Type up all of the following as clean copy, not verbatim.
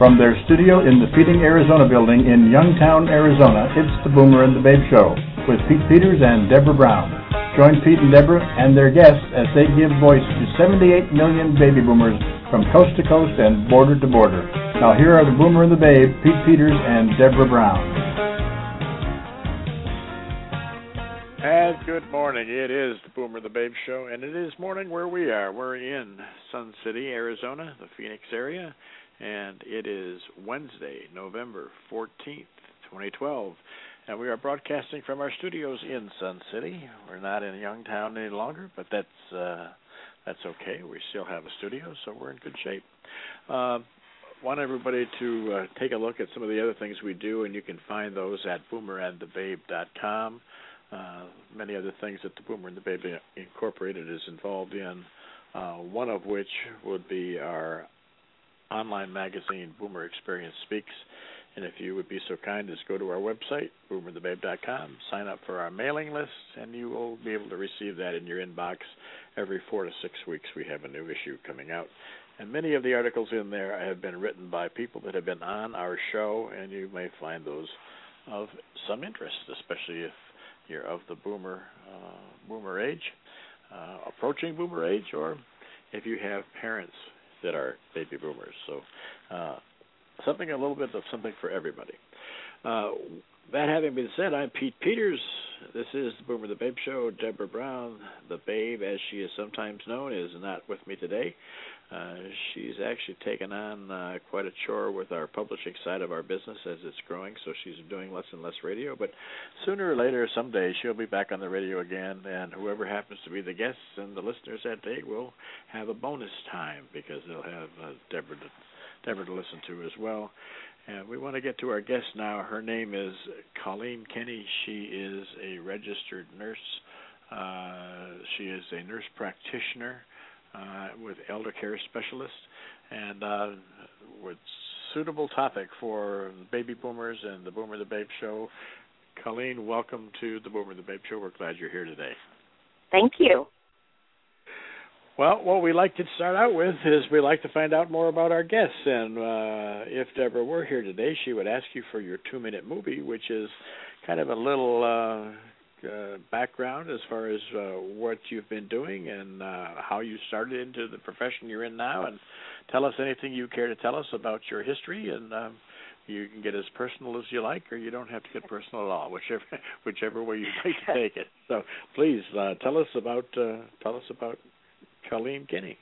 From their studio in the Feeding Arizona building in Youngtown, Arizona, it's the Boomer and the Babe Show with Pete Peters and Deborah Brown. Join Pete and Deborah and their guests as they give voice to 78 million baby boomers from coast to coast and border to border. Now here are the Boomer and the Babe, Pete Peters and Deborah Brown. And good morning. It is the Boomer the Babe Show, and it is morning where we are. We're in Sun City, Arizona, the Phoenix area. And it is Wednesday, November 14th, 2012. And we are broadcasting from our studios in Sun City. We're not in Youngtown any longer, but that's okay. We still have a studio, so we're in good shape. Want everybody to take a look at some of the other things we do, and you can find those at boomerandthebabe.com. Many other things that the Boomer and the Babe Incorporated is involved in, one of which would be our online magazine, Boomer Experience Speaks. And if you would be so kind as go to our website, boomerthebabe.com, sign up for our mailing list, and you will be able to receive that in your inbox. Every 4 to 6 weeks we have a new issue coming out. And many of the articles in there have been written by people that have been on our show, and you may find those of some interest, especially if you're of the boomer age, approaching boomer age, or if you have parents that are baby boomers. So something, a little bit of something for everybody. That having been said, I'm Pete Peters. This is the Boomer the Babe Show. Deborah Brown, the Babe, as she is sometimes known, is not with me today. She's actually taken on quite a chore with our publishing side of our business as it's growing, so she's doing less and less radio. But sooner or later, someday, she'll be back on the radio again, and whoever happens to be the guests and the listeners that day will have a bonus time because they'll have Deborah to listen to as well. And we want to get to our guest now. Her name is Colleen Kenny. She is a registered nurse. She is a nurse practitioner with elder care specialist, and with suitable topic for baby boomers and the Boomer the Babe Show. Colleen, welcome to the Boomer the Babe Show. We're glad you're here today. Thank you. Well, what we like to start out with is we like to find out more about our guests. And if Deborah were here today, she would ask you for your 2-minute movie, which is kind of a little background as far as what you've been doing and how you started into the profession you're in now. And tell us anything you care to tell us about your history. And you can get as personal as you like, or you don't have to get personal at all, whichever way you'd like to take it. So please tell us about Colleen Kenny.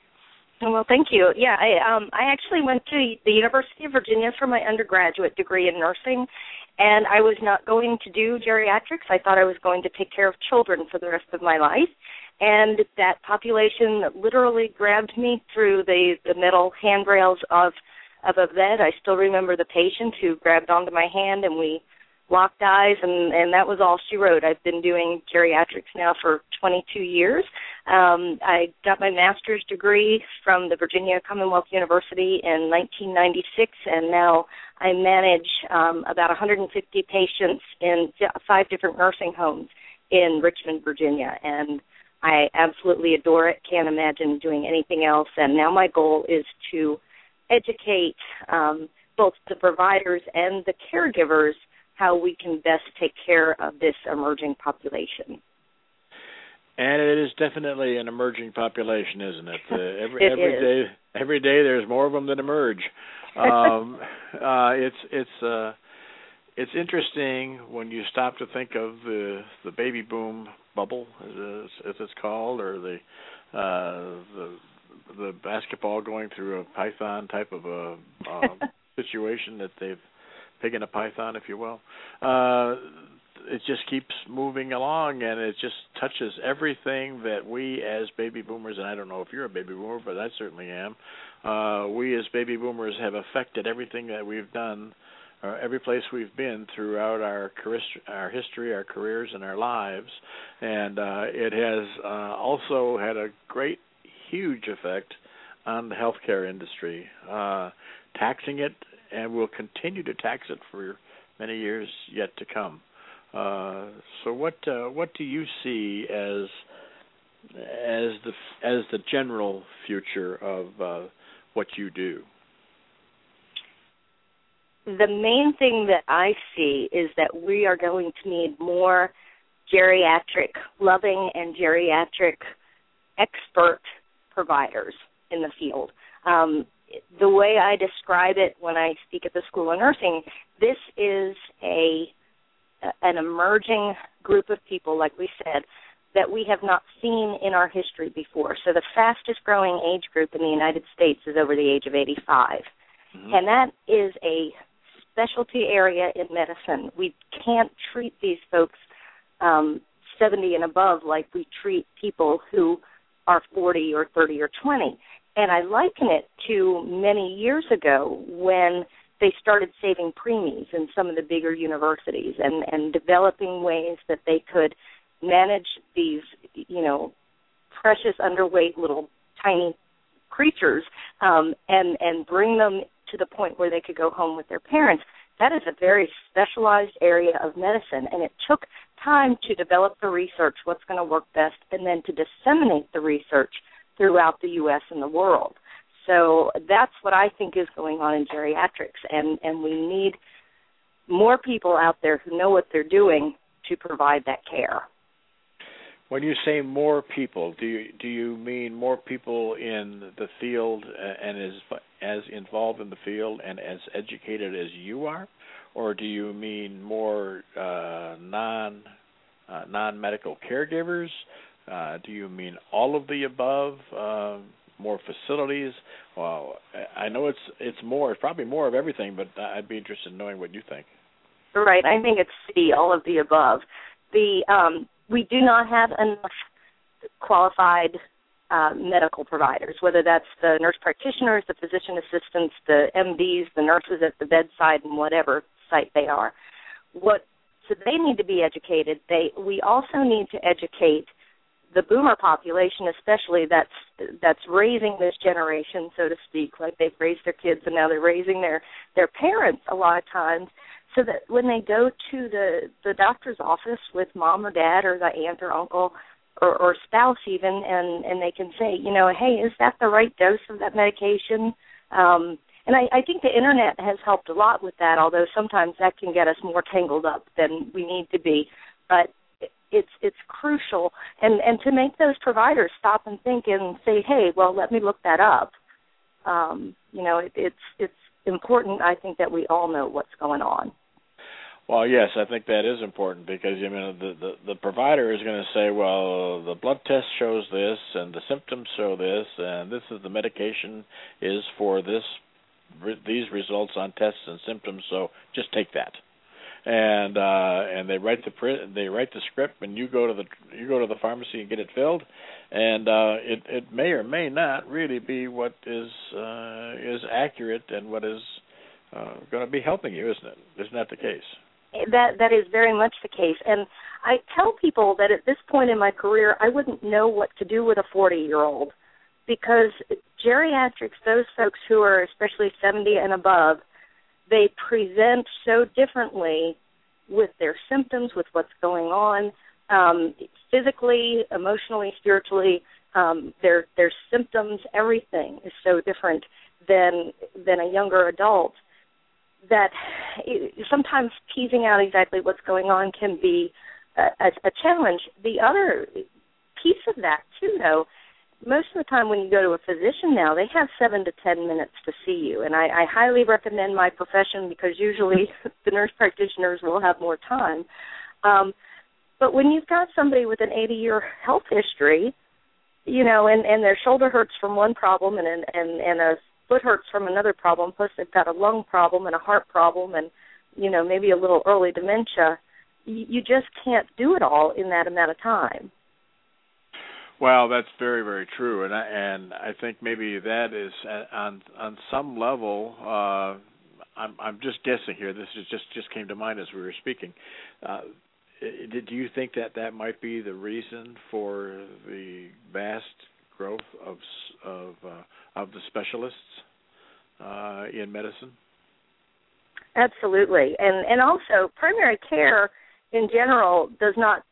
Well, thank you. Yeah, I actually went to the University of Virginia for my undergraduate degree in nursing, and I was not going to do geriatrics. I thought I was going to take care of children for the rest of my life, and that population literally grabbed me through the metal handrails of a vet. I still remember the patient who grabbed onto my hand, and we locked eyes, and that was all she wrote. I've been doing geriatrics now for 22 years. I got my master's degree from the Virginia Commonwealth University in 1996, and now I manage about 150 patients in 5 different nursing homes in Richmond, Virginia, and I absolutely adore it. Can't imagine doing anything else, and now my goal is to educate both the providers and the caregivers how we can best take care of this emerging population. And it is definitely an emerging population, isn't it? Every day there's more of them that emerge. It's interesting when you stop to think of the baby boom bubble, as it's called, or the basketball going through a python type of a situation that they've pig in a python, if you will. It just keeps moving along, and it just touches everything that we as baby boomers, and I don't know if you're a baby boomer, but I certainly am, we as baby boomers have affected everything that we've done, or every place we've been throughout our history, our careers, and our lives. And it has also had a great, huge effect on the healthcare industry, taxing it, and we'll continue to tax it for many years yet to come. So, what do you see as the general future of what you do? The main thing that I see is that we are going to need more geriatric loving and geriatric expert providers in the field. The way I describe it when I speak at the School of Nursing, this is an emerging group of people, like we said, that we have not seen in our history before. So the fastest growing age group in the United States is over the age of 85. Mm-hmm. And that is a specialty area in medicine. We can't treat these folks 70 and above like we treat people who are 40 or 30 or 20. And I liken it to many years ago when they started saving preemies in some of the bigger universities and developing ways that they could manage these, you know, precious underweight little tiny creatures and bring them to the point where they could go home with their parents. That is a very specialized area of medicine, and it took time to develop the research, what's going to work best, and then to disseminate the research throughout the U.S. and the world. So that's what I think is going on in geriatrics, and we need more people out there who know what they're doing to provide that care. When you say more people, do you mean more people in the field and as involved in the field and as educated as you are, or do you mean more non-medical caregivers? Do you mean all of the above? More facilities? Well, I know it's more. It's probably more of everything, but I'd be interested in knowing what you think. Right, I think it's C, all of the above. We do not have enough qualified medical providers, whether that's the nurse practitioners, the physician assistants, the MDs, the nurses at the bedside, and whatever site they are. So they need to be educated. We also need to educate the boomer population, especially that's raising this generation, so to speak, like they've raised their kids and now they're raising their parents a lot of times. So that when they go to the doctor's office with mom or dad or the aunt or uncle or spouse even, and they can say, you know, hey, is that the right dose of that medication? And I think the Internet has helped a lot with that, although sometimes that can get us more tangled up than we need to be. But it's crucial. And to make those providers stop and think and say, hey, well, let me look that up. It's important, I think, that we all know what's going on. Well, yes, I think that is important because, you know, the provider is going to say, well, the blood test shows this and the symptoms show this and this is the medication is for these results on tests and symptoms, so just take that. And they write the script, and you go to the pharmacy and get it filled, and it may or may not really be what is accurate and what is going to be helping you, isn't it? Isn't that the case? That is very much the case, and I tell people that at this point in my career, I wouldn't know what to do with a 40-year-old because geriatrics, those folks who are especially 70 and above. They present so differently with their symptoms, with what's going on, physically, emotionally, spiritually. Their symptoms, everything is so different than a younger adult that sometimes teasing out exactly what's going on can be a challenge. The other piece of that, too, though, most of the time when you go to a physician now, they have 7 to 10 minutes to see you, and I highly recommend my profession because usually the nurse practitioners will have more time. But when you've got somebody with an 80-year health history, you know, and their shoulder hurts from one problem and a foot hurts from another problem, plus they've got a lung problem and a heart problem and, you know, maybe a little early dementia, you just can't do it all in that amount of time. Well, that's very, very true, and I think maybe that is on some level. I'm just guessing here. This is just came to mind as we were speaking. Do you think that might be the reason for the vast growth of the specialists in medicine? Absolutely, and also primary care in general does not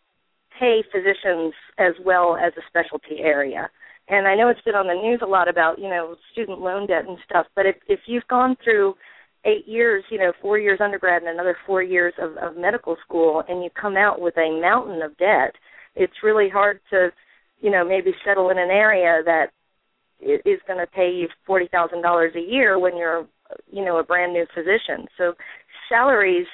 pay physicians as well as a specialty area. And I know it's been on the news a lot about, you know, student loan debt and stuff, but if you've gone through 8 years, 4 years undergrad and another 4 years of medical school, and you come out with a mountain of debt, it's really hard to, maybe settle in an area that is going to pay you $40,000 a year when you're, a brand new physician. So salaries,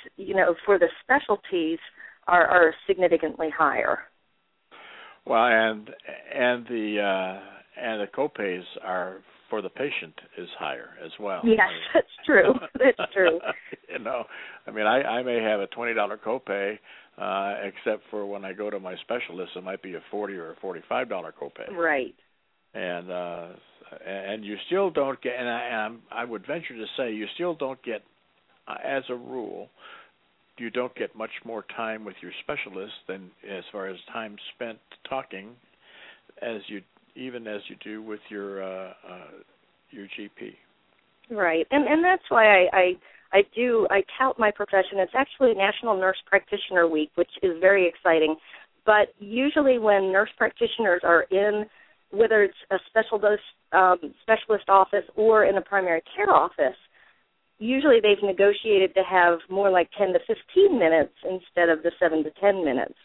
for the specialties are significantly higher. Well, and the copays are for the patient is higher as well. Yes, that's true. That's true. I may have a $20 copay, except for when I go to my specialist, it might be a $40 or a $45 copay. Right. And you still don't get, and I would venture to say you still don't get, as a rule, you don't get much more time with your specialist than as far as time spent talking as you do with your GP. Right, and that's why I tout my profession. It's actually National Nurse Practitioner Week, which is very exciting. But usually when nurse practitioners are in, whether it's a specialist office or in a primary care office, usually they've negotiated to have more like 10 to 15 minutes instead of the 7 to 10 minutes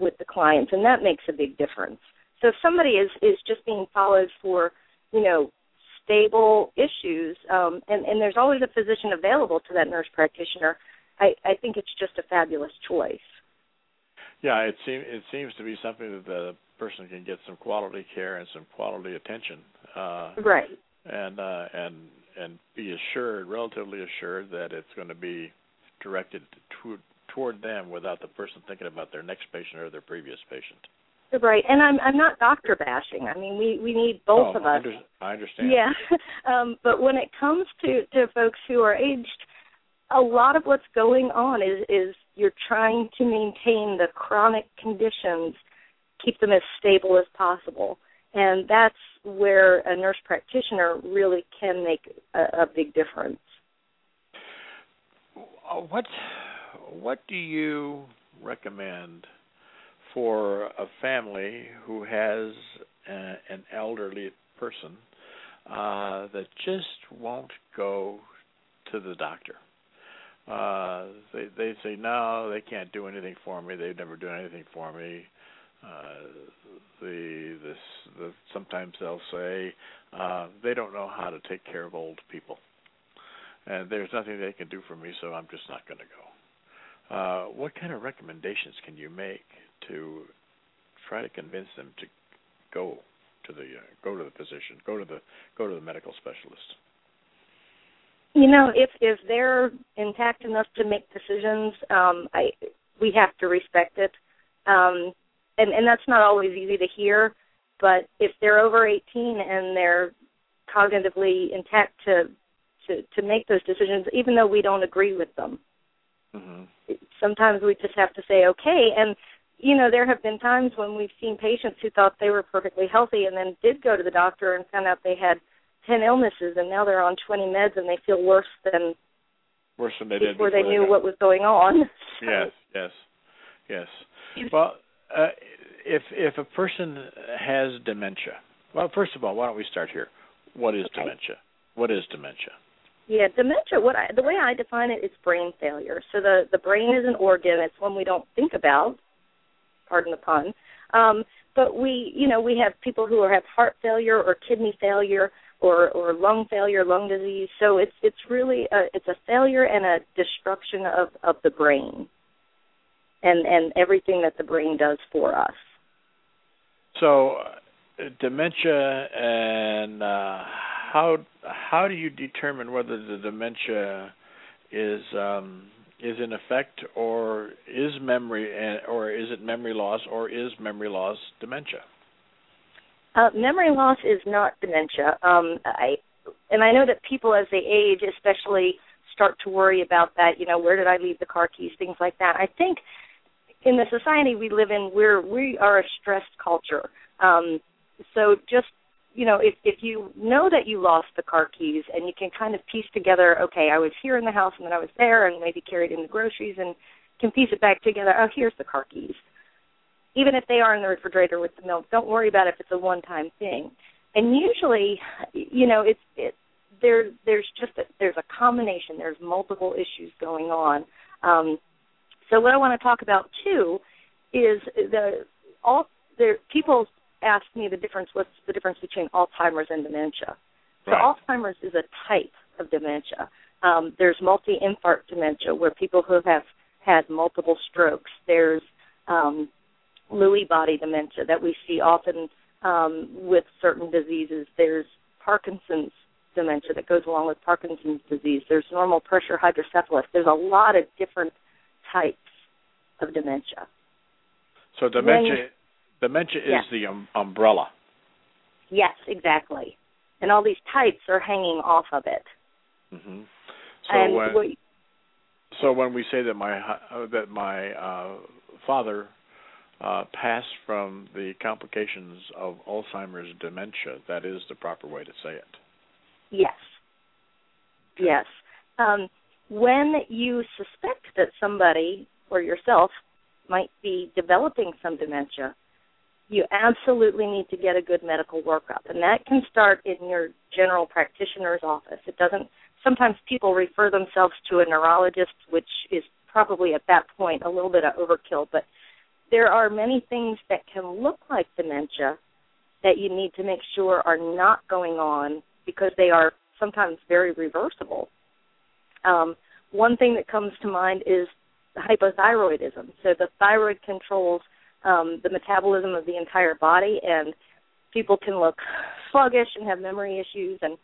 with the clients, and that makes a big difference. So if somebody is just being followed for, stable issues, and there's always a physician available to that nurse practitioner, I think it's just a fabulous choice. Yeah, it seems to be something that the person can get some quality care and some quality attention. Right. And be relatively assured that it's going to be directed toward them without the person thinking about their next patient or their previous patient. Right, and I'm not doctor bashing. We need both of us. I understand. Yeah, but when it comes to folks who are aged, a lot of what's going on is you're trying to maintain the chronic conditions, keep them as stable as possible, and that's where a nurse practitioner really can make a big difference. What do you recommend for a family who has an elderly person that just won't go to the doctor? They say, no, they can't do anything for me. They've never done anything for me. Sometimes they'll say they don't know how to take care of old people, and there's nothing they can do for me, so I'm just not going to go. What kind of recommendations can you make to try to convince them to go to the physician, go to the medical specialist? If they're intact enough to make decisions, we have to respect it, and that's not always easy to hear. But if they're over 18 and they're cognitively intact to make those decisions, even though we don't agree with them. Mm-hmm. Sometimes we just have to say, okay, and, there have been times when we've seen patients who thought they were perfectly healthy and then did go to the doctor and found out they had 10 illnesses, and now they're on 20 meds and they feel worse than they did before they knew what was going on. So. Yes. Well, if a person has dementia, well, first of all, why don't we start here? What is dementia? Yeah, dementia, the way I define it, it's brain failure. So the brain is an organ. It's one we don't think about, pardon the pun. But we have people who have heart failure or kidney failure or lung failure, lung disease. So it's really it's a failure and a destruction of the brain and everything that the brain does for us. So dementia and... How do you determine whether the dementia is in effect, or is memory loss, or is memory loss dementia? Memory loss is not dementia. I know that people as they age, especially, start to worry about that. Where did I leave the car keys? Things like that. I think in the society we live in, we are a stressed culture. So just. If you know that you lost the car keys and you can kind of piece together, okay, I was here in the house and then I was there and maybe carried in the groceries and can piece it back together, oh, here's the car keys. Even if they are in the refrigerator with the milk, don't worry about it if it's a one-time thing. And usually, there's just there's a combination. There's multiple issues going on. So what I want to talk about, too, is people ask me what's the difference between Alzheimer's and dementia. So right. Alzheimer's is a type of dementia. There's multi-infarct dementia where people who have had multiple strokes. There's Lewy body dementia that we see often with certain diseases. There's Parkinson's dementia that goes along with Parkinson's disease. There's normal pressure hydrocephalus. There's a lot of different types of dementia. So dementia is the umbrella. Yes, exactly. And all these types are hanging off of it. Mm-hmm. So when we say that my father passed from the complications of Alzheimer's dementia, that is the proper way to say it. Yes. Yes. When you suspect that somebody or yourself might be developing some dementia, you absolutely need to get a good medical workup, and that can start in your general practitioner's office. It doesn't. Sometimes people refer themselves to a neurologist, which is probably at that point a little bit of overkill, but there are many things that can look like dementia that you need to make sure are not going on because they are sometimes very reversible. One thing that comes to mind is hypothyroidism. So the thyroid controls the metabolism of the entire body, and people can look sluggish and have memory issues and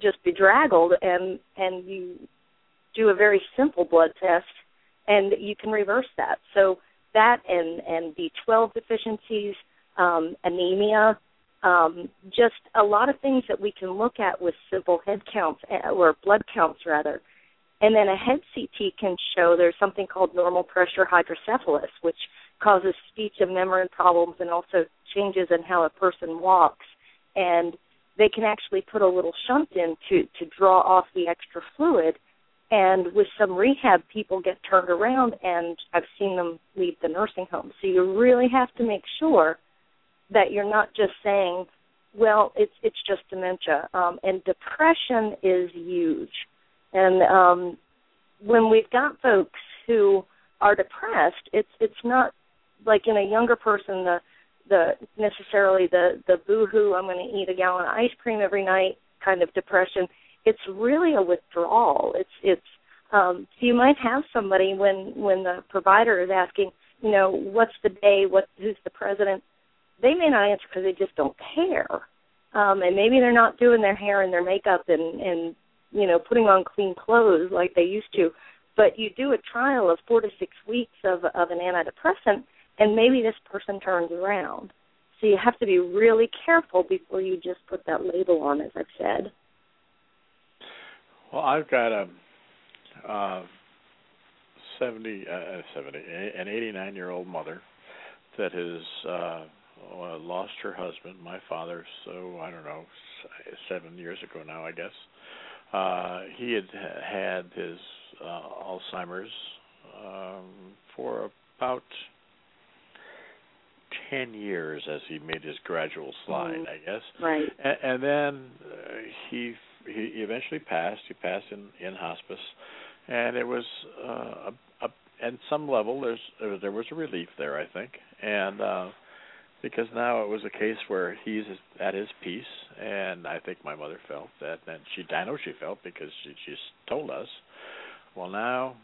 just bedraggled, and you do a very simple blood test, and you can reverse that. So that and B12 deficiencies, anemia, just a lot of things that we can look at with simple head counts, or blood counts rather. And then a head CT can show there's something called normal pressure hydrocephalus, which causes speech and memory problems and also changes in how a person walks. And they can actually put a little shunt in to draw off the extra fluid. And with some rehab, people get turned around, and I've seen them leave the nursing home. So you really have to make sure that you're not just saying, well, it's just dementia. And depression is huge. And when we've got folks who are depressed, it's not like in a younger person necessarily the boo-hoo, I'm going to eat a gallon of ice cream every night kind of depression. It's really a withdrawal. So you might have somebody when the provider is asking, you know, what's the day, who's the president? They may not answer because they just don't care, and maybe they're not doing their hair and their makeup and you know, putting on clean clothes like they used to. But you do a trial of 4 to 6 weeks of an antidepressant, and maybe this person turns around. So you have to be really careful before you just put that label on, as I've said. Well, I've got an 89-year-old mother that has lost her husband, my father, so I don't know, 7 years ago now, I guess. He had his Alzheimer's for about 10 years as he made his gradual slide, I guess. Right. And then he eventually passed. He passed in hospice, and it was at some level there was a relief there, I think, and because now it was a case where he's at his peace, and I think my mother felt that, and I know she felt because she just told us, well, now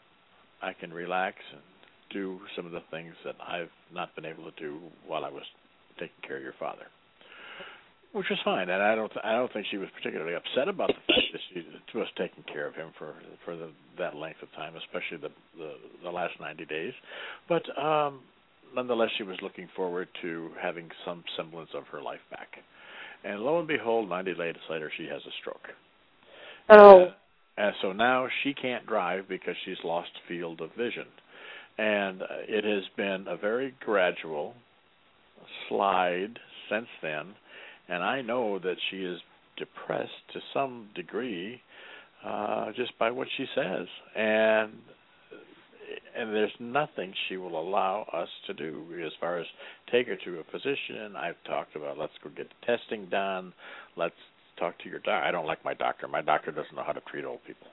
I can relax and do some of the things that I've not been able to do while I was taking care of your father, which was fine. And I don't think she was particularly upset about the fact that she was taking care of him for that length of time, especially the last 90 days. But nonetheless, she was looking forward to having some semblance of her life back. And lo and behold, 90 days later, she has a stroke. Oh. And so now she can't drive because she's lost field of vision. And it has been a very gradual slide since then. And I know that she is depressed to some degree just by what she says. And there's nothing she will allow us to do as far as take her to a physician. I've talked about let's go get the testing done. Let's talk to your doctor. I don't like my doctor. My doctor doesn't know how to treat old people.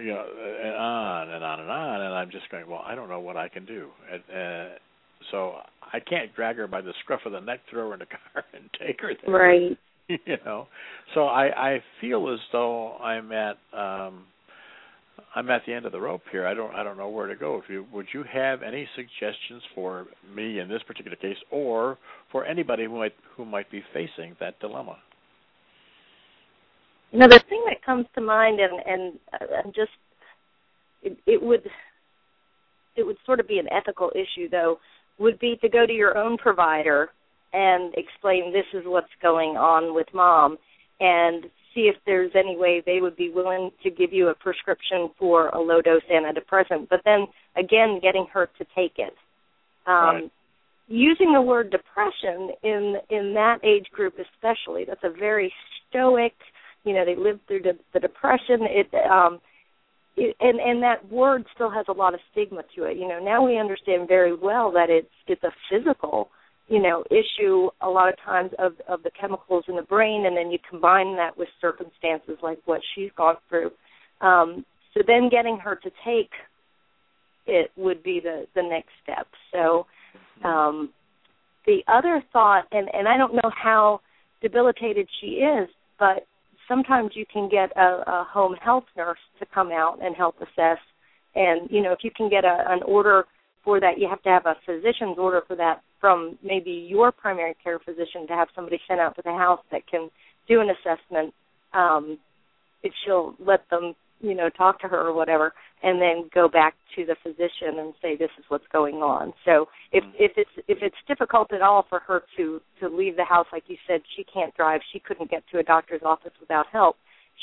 You know, and on and on and on. And I'm just going, well, I don't know what I can do. So I can't drag her by the scruff of the neck, throw her in the car, and take her there. Right. You know, so I feel as though I'm at the end of the rope here. I don't know where to go. Would you have any suggestions for me in this particular case, or for anybody who might be facing that dilemma? You know, the thing that comes to mind, it would sort of be an ethical issue though, would be to go to your own provider and explain this is what's going on with mom, and see if there's any way they would be willing to give you a prescription for a low-dose antidepressant, but then, again, getting her to take it. Right. Using the word depression in that age group especially, that's a very stoic, you know, they lived through the Depression, and that word still has a lot of stigma to it. You know, now we understand very well that it's a physical, you know, issue a lot of times of the chemicals in the brain, and then you combine that with circumstances like what she's gone through. So then getting her to take it would be the next step. So the other thought, and I don't know how debilitated she is, but sometimes you can get a home health nurse to come out and help assess. And, you know, if you can get an order for that, you have to have a physician's order for that from maybe your primary care physician, to have somebody sent out to the house that can do an assessment, if she'll let them, you know, talk to her or whatever, and then go back to the physician and say this is what's going on. So if it's difficult at all for her to leave the house, like you said, she can't drive, she couldn't get to a doctor's office without help,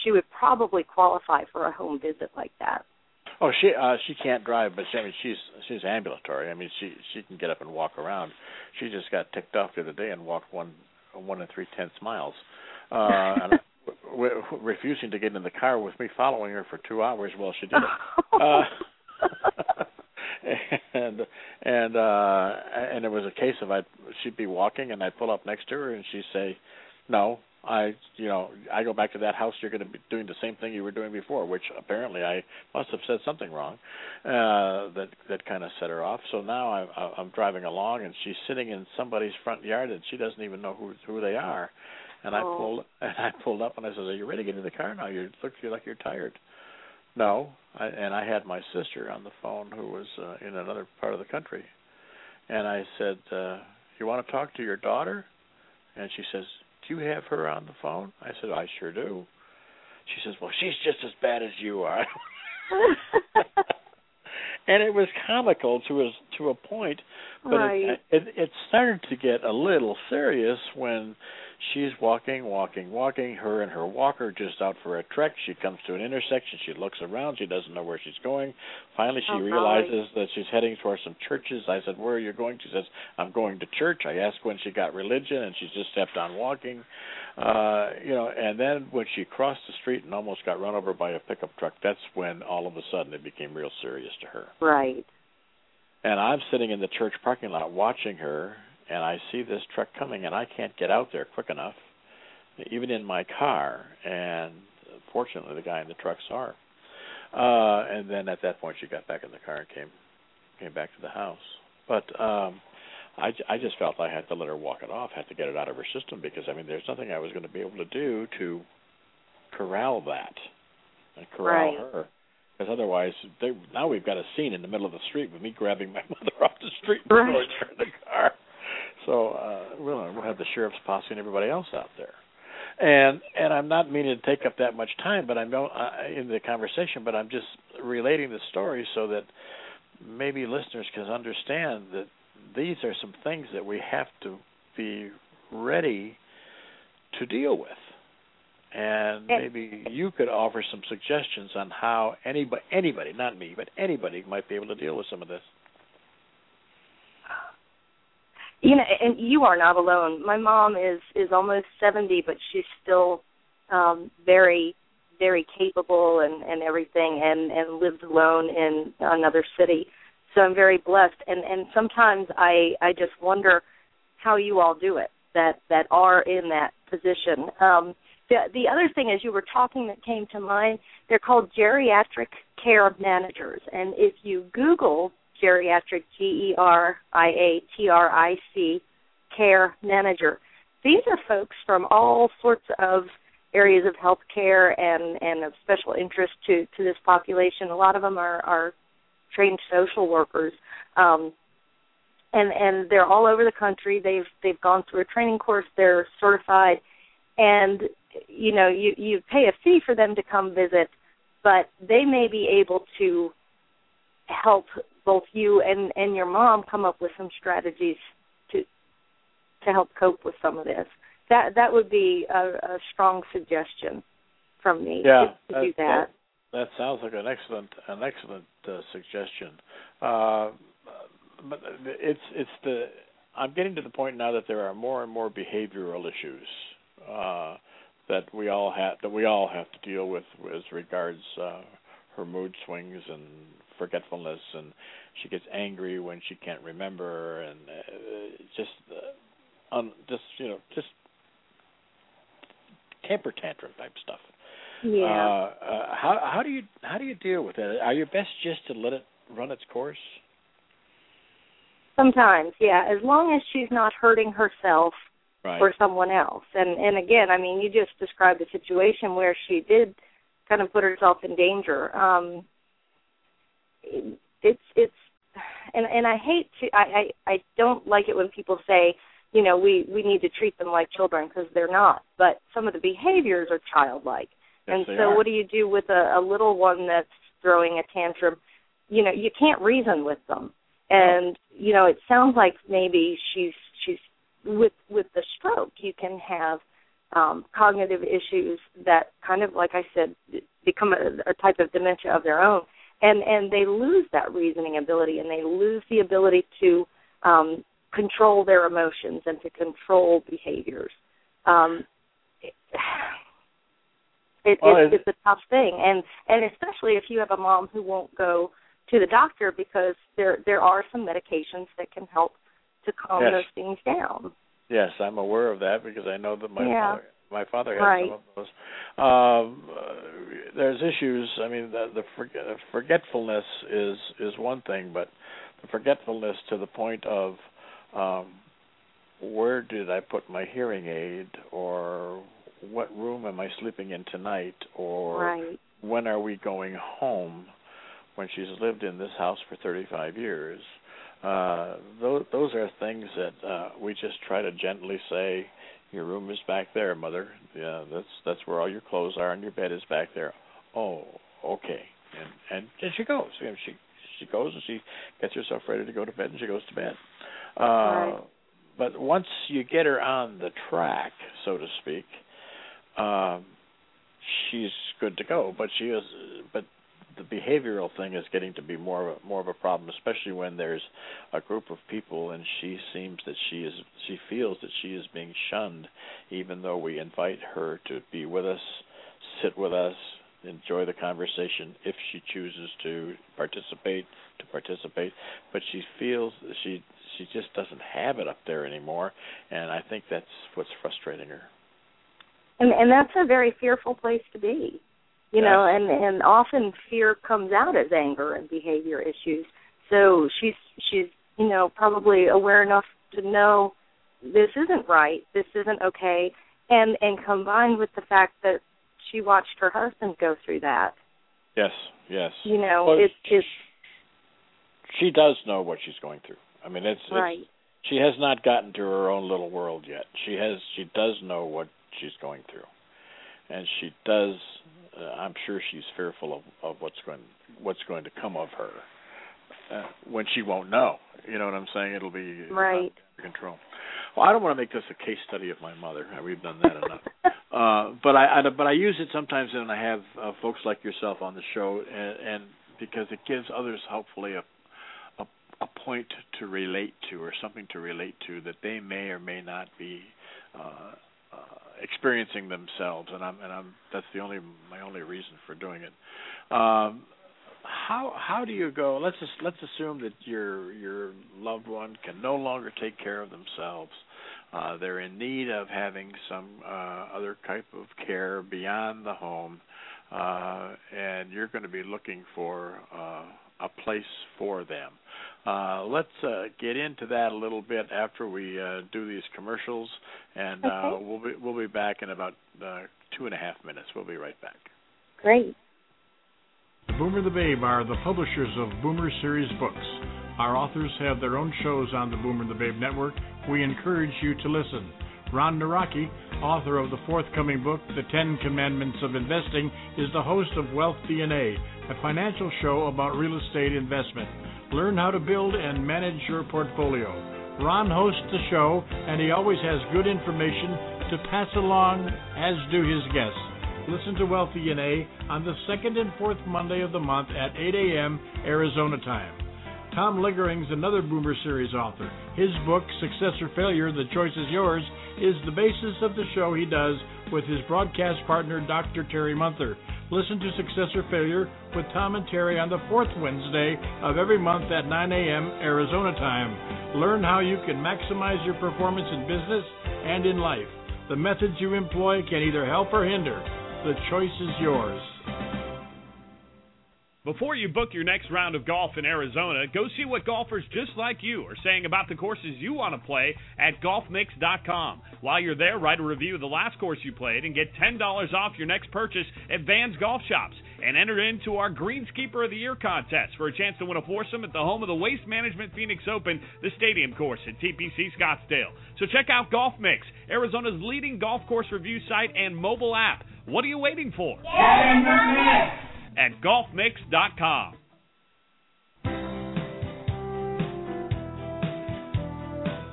she would probably qualify for a home visit like that. Oh, she can't drive, but she's ambulatory. I mean, she can get up and walk around. She just got ticked off the other day and walked 1 3/10 miles, and refusing to get in the car with me, following her for 2 hours while she did it. And it was a case of she'd be walking and I'd pull up next to her and she'd say, "No, I go back to that house, you're going to be doing the same thing you were doing before," which apparently I must have said something wrong. That kind of set her off. So now I'm driving along, and she's sitting in somebody's front yard, and she doesn't even know who they are. And I pulled up, and I said, "Are you ready to get in the car now? You look like you're tired." No, and I had my sister on the phone who was in another part of the country. And I said, "You want to talk to your daughter?" And she says, "Do you have her on the phone?" I said, "I sure do." She says, "Well, she's just as bad as you are." And it was comical to a point, but right. It started to get a little serious when she's walking, her and her walker just out for a trek. She comes to an intersection. She looks around. She doesn't know where she's going. Finally, she realizes that she's heading towards some churches. I said, "Where are you going?" She says, "I'm going to church." I asked when she got religion, and she just kept on walking. And then when she crossed the street and almost got run over by a pickup truck, that's when all of a sudden it became real serious to her. Right. And I'm sitting in the church parking lot watching her, and I see this truck coming, and I can't get out there quick enough, even in my car. And fortunately, the guy in the truck saw her. And then at that point, she got back in the car and came back to the house. But I just felt I had to let her walk it off, had to get it out of her system, because, I mean, there's nothing I was going to be able to do to corral that and corral her. Because otherwise, now we've got a scene in the middle of the street with me grabbing my mother off the street and throwing her in the car. So we'll have the sheriff's posse and everybody else out there. And I'm not meaning to take up that much time, but in the conversation, but I'm just relating the story so that maybe listeners can understand that these are some things that we have to be ready to deal with. And maybe you could offer some suggestions on how anybody, not me, but anybody might be able to deal with some of this. You know, and you are not alone. My mom is almost 70, but she's still very, very capable and everything, and lives alone in another city. So I'm very blessed. And sometimes I just wonder how you all do it that are in that position. The other thing, as you were talking, that came to mind, they're called geriatric care managers. And if you Google geriatric, geriatric, care manager, these are folks from all sorts of areas of healthcare and of special interest to this population. A lot of them are trained social workers, and they're all over the country. They've gone through a training course. They're certified, and you know you pay a fee for them to come visit, but they may be able to help both you and your mom come up with some strategies to help cope with some of this. That would be a strong suggestion from me to do that. That sounds like an excellent suggestion. But I'm getting to the point now that there are more and more behavioral issues that we all have to deal with as regards her mood swings and forgetfulness, and she gets angry when she can't remember, and just temper tantrum type stuff. Yeah. How do you deal with that? Are you best just to let it run its course? Sometimes, yeah. As long as she's not hurting herself or someone else. And again, I mean, you just described a situation where she did kind of put herself in danger. And I hate to. I don't like it when people say, you know, we need to treat them like children, because they're not. But some of the behaviors are childlike. Yes, and so what do you do with a little one that's throwing a tantrum? You know, you can't reason with them. And, you know, it sounds like maybe she's with the stroke, you can have cognitive issues that kind of, like I said, become a type of dementia of their own. And they lose that reasoning ability, and they lose the ability to control their emotions and to control behaviors. It's a tough thing, and especially if you have a mom who won't go to the doctor, because there are some medications that can help to calm those things down. Yes, I'm aware of that, because I know that my father had some of those. There's issues. I mean, the forgetfulness is one thing, but the forgetfulness to the point of where did I put my hearing aid, or what room am I sleeping in tonight, or when are we going home, when she's lived in this house for 35 years. Those are things that we just try to gently say, your room is back there, Mother. Yeah, that's where all your clothes are, and your bed is back there. Oh, okay. And she goes. You know, she goes, and she gets herself ready to go to bed, and she goes to bed. But once you get her on the track, so to speak, she's good to go. But the behavioral thing is getting to be more of a problem, especially when there's a group of people and she feels that she is being shunned, even though we invite her to be with us, sit with us, enjoy the conversation if she chooses to participate, but she feels she just doesn't have it up there anymore, and I think that's what's frustrating her. And that's a very fearful place to be, you know, and often fear comes out as anger and behavior issues. So she's you know, probably aware enough to know this isn't right, this isn't okay, and combined with the fact that she watched her husband go through that. Yes. You know, well, it's just... She does know what she's going through. I mean, it's she has not gotten to her own little world yet. She does know what she's going through. And she does, I'm sure she's fearful of what's going to come of her when she won't know. You know what I'm saying? It'll be under control. Well, I don't want to make this a case study of my mother. We've done that enough. But I use it sometimes, and I have folks like yourself on the show, and because it gives others hopefully a point to relate to, or something to relate to that they may or may not be experiencing themselves. And that's my only reason for doing it. How do you go? Let's assume that your loved one can no longer take care of themselves. They're in need of having some other type of care beyond the home, and you're going to be looking for a place for them. Let's get into that a little bit after we do these commercials, and okay. we'll be back in about 2.5 minutes. We'll be right back. Great. Boomer and the Babe are the publishers of Boomer Series books. Our authors have their own shows on the Boomer and the Babe Network. We encourage you to listen. Ron Naraki, author of the forthcoming book, The 10 Commandments of Investing, is the host of Wealth DNA, a financial show about real estate investment. Learn how to build and manage your portfolio. Ron hosts the show, and he always has good information to pass along, as do his guests. Listen to Wealth DNA on the second and fourth Monday of the month at 8 a.m. Arizona time. Tom Ligering's another Boomer Series author. His book, Success or Failure, The Choice is Yours, is the basis of the show he does with his broadcast partner, Dr. Terry Munther. Listen to Success or Failure with Tom and Terry on the fourth Wednesday of every month at 9 a.m. Arizona time. Learn how you can maximize your performance in business and in life. The methods you employ can either help or hinder. The choice is yours. Before you book your next round of golf in Arizona, go see what golfers just like you are saying about the courses you want to play at golfmix.com. While you're there, write a review of the last course you played and get $10 off your next purchase at Van's Golf Shops. And enter into our Greenskeeper of the Year contest for a chance to win a foursome at the home of the Waste Management Phoenix Open, the stadium course at TPC Scottsdale. So check out Golf Mix, Arizona's leading golf course review site and mobile app. What are you waiting for? Get in the mix! At golfmix.com.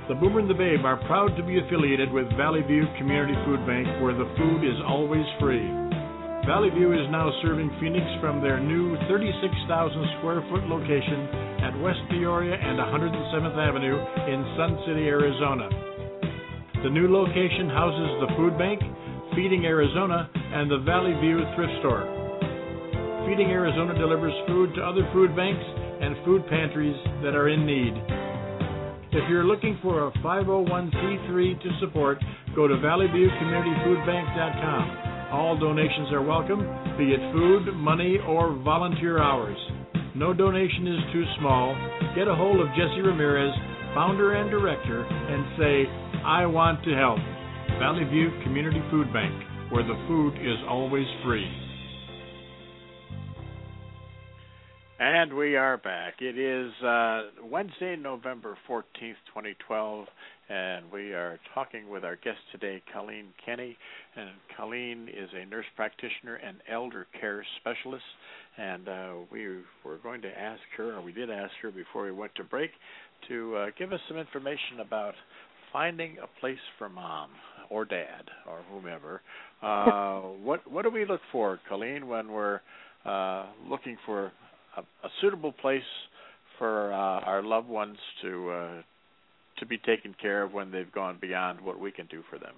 The Boomer and the Babe are proud to be affiliated with Valley View Community Food Bank, where the food is always free. Valley View is now serving Phoenix from their new 36,000-square-foot location at West Peoria and 107th Avenue in Sun City, Arizona. The new location houses the food bank, Feeding Arizona, and the Valley View thrift store. Feeding Arizona delivers food to other food banks and food pantries that are in need. If you're looking for a 501c3 to support, go to ValleyViewCommunityFoodBank.com. All donations are welcome, be it food, money, or volunteer hours. No donation is too small. Get a hold of Jesse Ramirez, founder and director, and say, I want to help. Valley View Community Food Bank, where the food is always free. And we are back. It is Wednesday, November 14th, 2012, and we are talking with our guest today, Colleen Kenny. And Colleen is a nurse practitioner and elder care specialist, and we were going to ask her, or we did ask her before we went to break, to give us some information about finding a place for mom or dad or whomever. What do we look for, Colleen, when we're looking for a suitable place for our loved ones to be taken care of when they've gone beyond what we can do for them?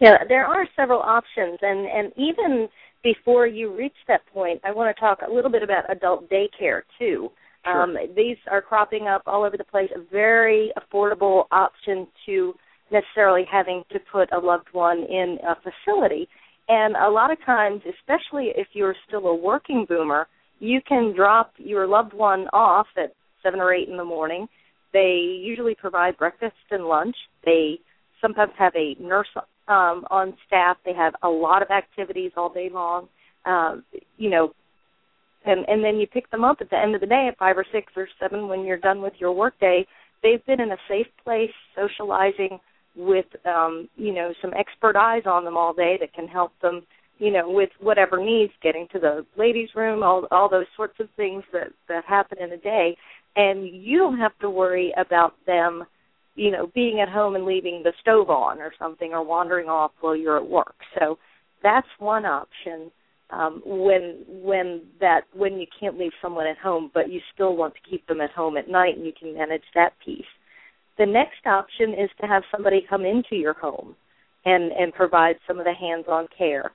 Yeah, there are several options, and even before you reach that point, I want to talk a little bit about adult daycare too. Sure. These are cropping up all over the place, a very affordable option to necessarily having to put a loved one in a facility. And a lot of times, especially if you're still a working boomer, you can drop your loved one off at 7 or 8 in the morning. They usually provide breakfast and lunch. They sometimes have a nurse on staff. They have a lot of activities all day long, and then you pick them up at the end of the day at 5 or 6 or 7 when you're done with your work day. They've been in a safe place socializing with, some expert eyes on them all day that can help them, with whatever needs, getting to the ladies' room, all those sorts of things that happen in a day. And you don't have to worry about them, being at home and leaving the stove on or something or wandering off while you're at work. So that's one option when you can't leave someone at home, but you still want to keep them at home at night and you can manage that piece. The next option is to have somebody come into your home and provide some of the hands-on care.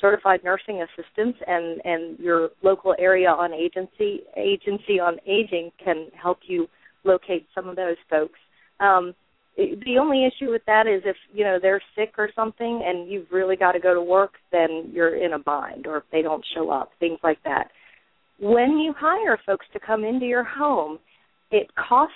Certified nursing assistants and your local area on agency on aging can help you locate some of those folks. The only issue with that is if, you know, they're sick or something and you've really got to go to work, then you're in a bind, or if they don't show up, things like that. When you hire folks to come into your home, it costs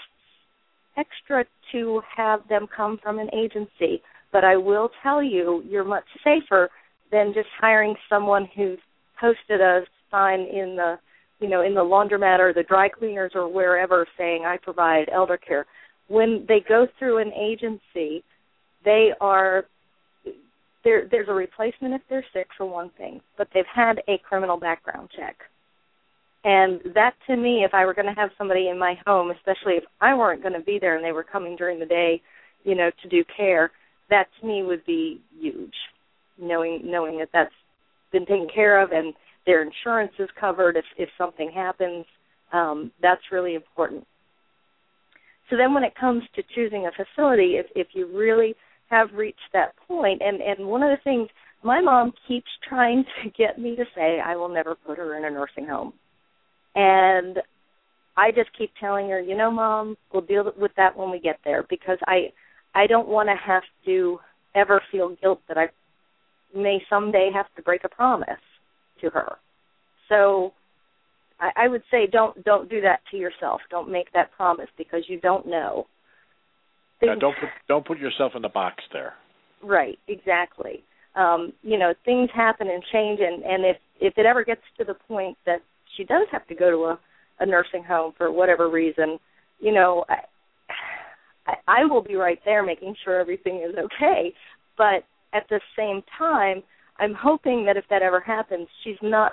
extra to have them come from an agency. But I will tell you, you're much safer than just hiring someone who's posted a sign in the, you know, in the laundromat or the dry cleaners or wherever saying, I provide elder care. When they go through an agency, they are, there's a replacement if they're sick for one thing, but they've had a criminal background check. And that, to me, if I were going to have somebody in my home, especially if I weren't going to be there and they were coming during the day, you know, to do care, that to me would be huge, knowing that that's been taken care of and their insurance is covered if something happens. That's really important. So then when it comes to choosing a facility, if you really have reached that point, and one of the things my mom keeps trying to get me to say, I will never put her in a nursing home. And I just keep telling her, you know, Mom, we'll deal with that when we get there, because I don't want to have to ever feel guilt that I may someday have to break a promise to her. So I would say don't do that to yourself. Don't make that promise, because you don't know. Yeah, don't put yourself in the box there. Right, exactly. You know, things happen and change, and if it ever gets to the point that she does have to go to a nursing home for whatever reason, you know, I will be right there making sure everything is okay. But at the same time, I'm hoping that if that ever happens, she's not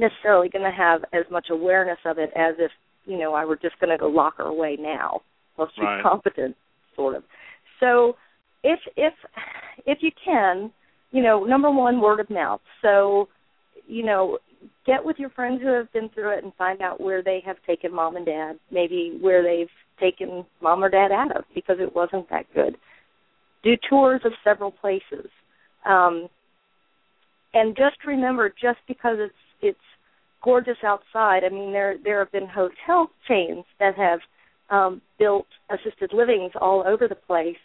necessarily going to have as much awareness of it as if, you know, I were just going to go lock her away now while she's right. Competent, sort of. So if you can, you know, number one, word of mouth. So, you know, get with your friends who have been through it and find out where they have taken Mom and Dad, maybe where they've taken Mom or Dad out of because it wasn't that good. Do tours of several places. And just remember, just because it's gorgeous outside, I mean, there have been hotel chains that have built assisted livings all over the place,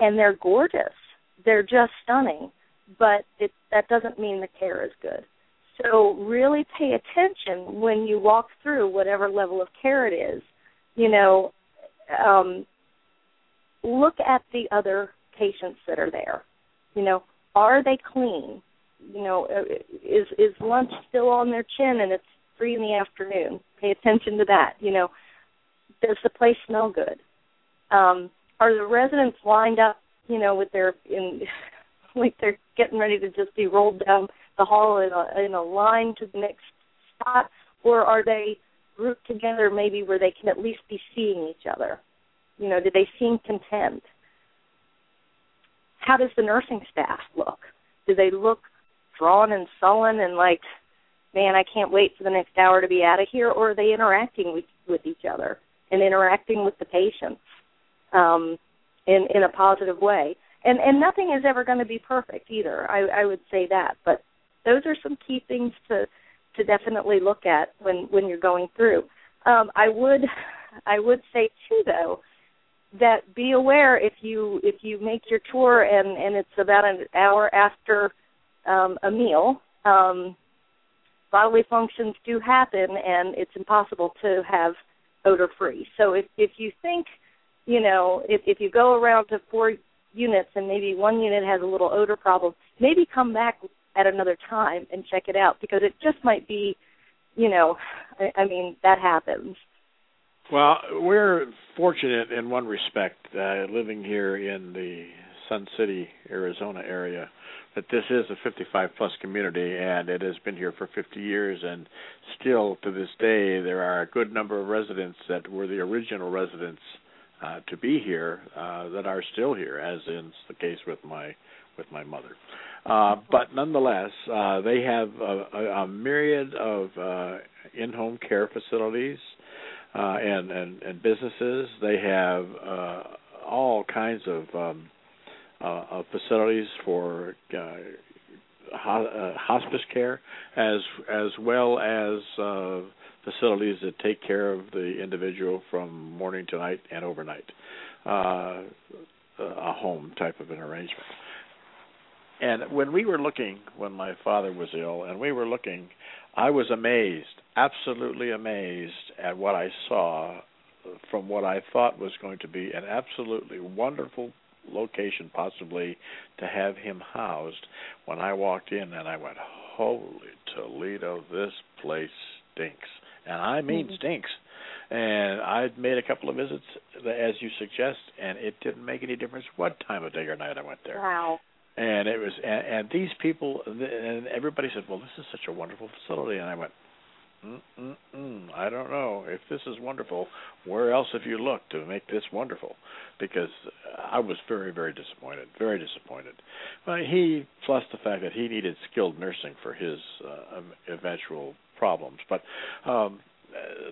and they're gorgeous. They're just stunning, but that doesn't mean the care is good. So really pay attention when you walk through whatever level of care it is. You know, look at the other patients that are there. You know, are they clean? You know, is lunch still on their chin and it's 3 p.m? Pay attention to that. You know, does the place smell good? Are the residents lined up, you know, with like they're getting ready to just be rolled down the hall in a line to the next spot, or are they grouped together maybe where they can at least be seeing each other? You know, do they seem content? How does the nursing staff look? Do they look drawn and sullen and like, man, I can't wait for the next hour to be out of here? Or are they interacting with each other and interacting with the patients in a positive way? And nothing is ever going to be perfect either. I would say that. But those are some key things to definitely look at when you're going through. I would say too, though, that be aware if you make your tour and it's about an hour after a meal, bodily functions do happen, and it's impossible to have odor-free. So if you think, you know, if you go around to 4 units and maybe one unit has a little odor problem, maybe come back at another time and check it out, because it just might be, you know, I mean, that happens. Well, we're fortunate in one respect, living here in the Sun City, Arizona area, that this is a 55-plus community, and it has been here for 50 years, and still to this day there are a good number of residents that were the original residents to be here that are still here, as is the case with my mother. But nonetheless, they have a myriad of in-home care facilities and businesses. They have all kinds of facilities for hospice care, as well as facilities that take care of the individual from morning to night and overnight. a home type of an arrangement. And when we were looking, when my father was ill, and we were looking, I was amazed, absolutely amazed at what I saw from what I thought was going to be an absolutely wonderful location possibly to have him housed. When I walked in and I went, holy Toledo, this place stinks. And I mean stinks. And I made a couple of visits, as you suggest, and it didn't make any difference what time of day or night I went there. Wow. And it was, and these people, and everybody said, well, this is such a wonderful facility. And I went, I don't know. If this is wonderful, where else have you looked to make this wonderful? Because I was very, very disappointed, very disappointed. Well, he, plus the fact that he needed skilled nursing for his eventual problems. But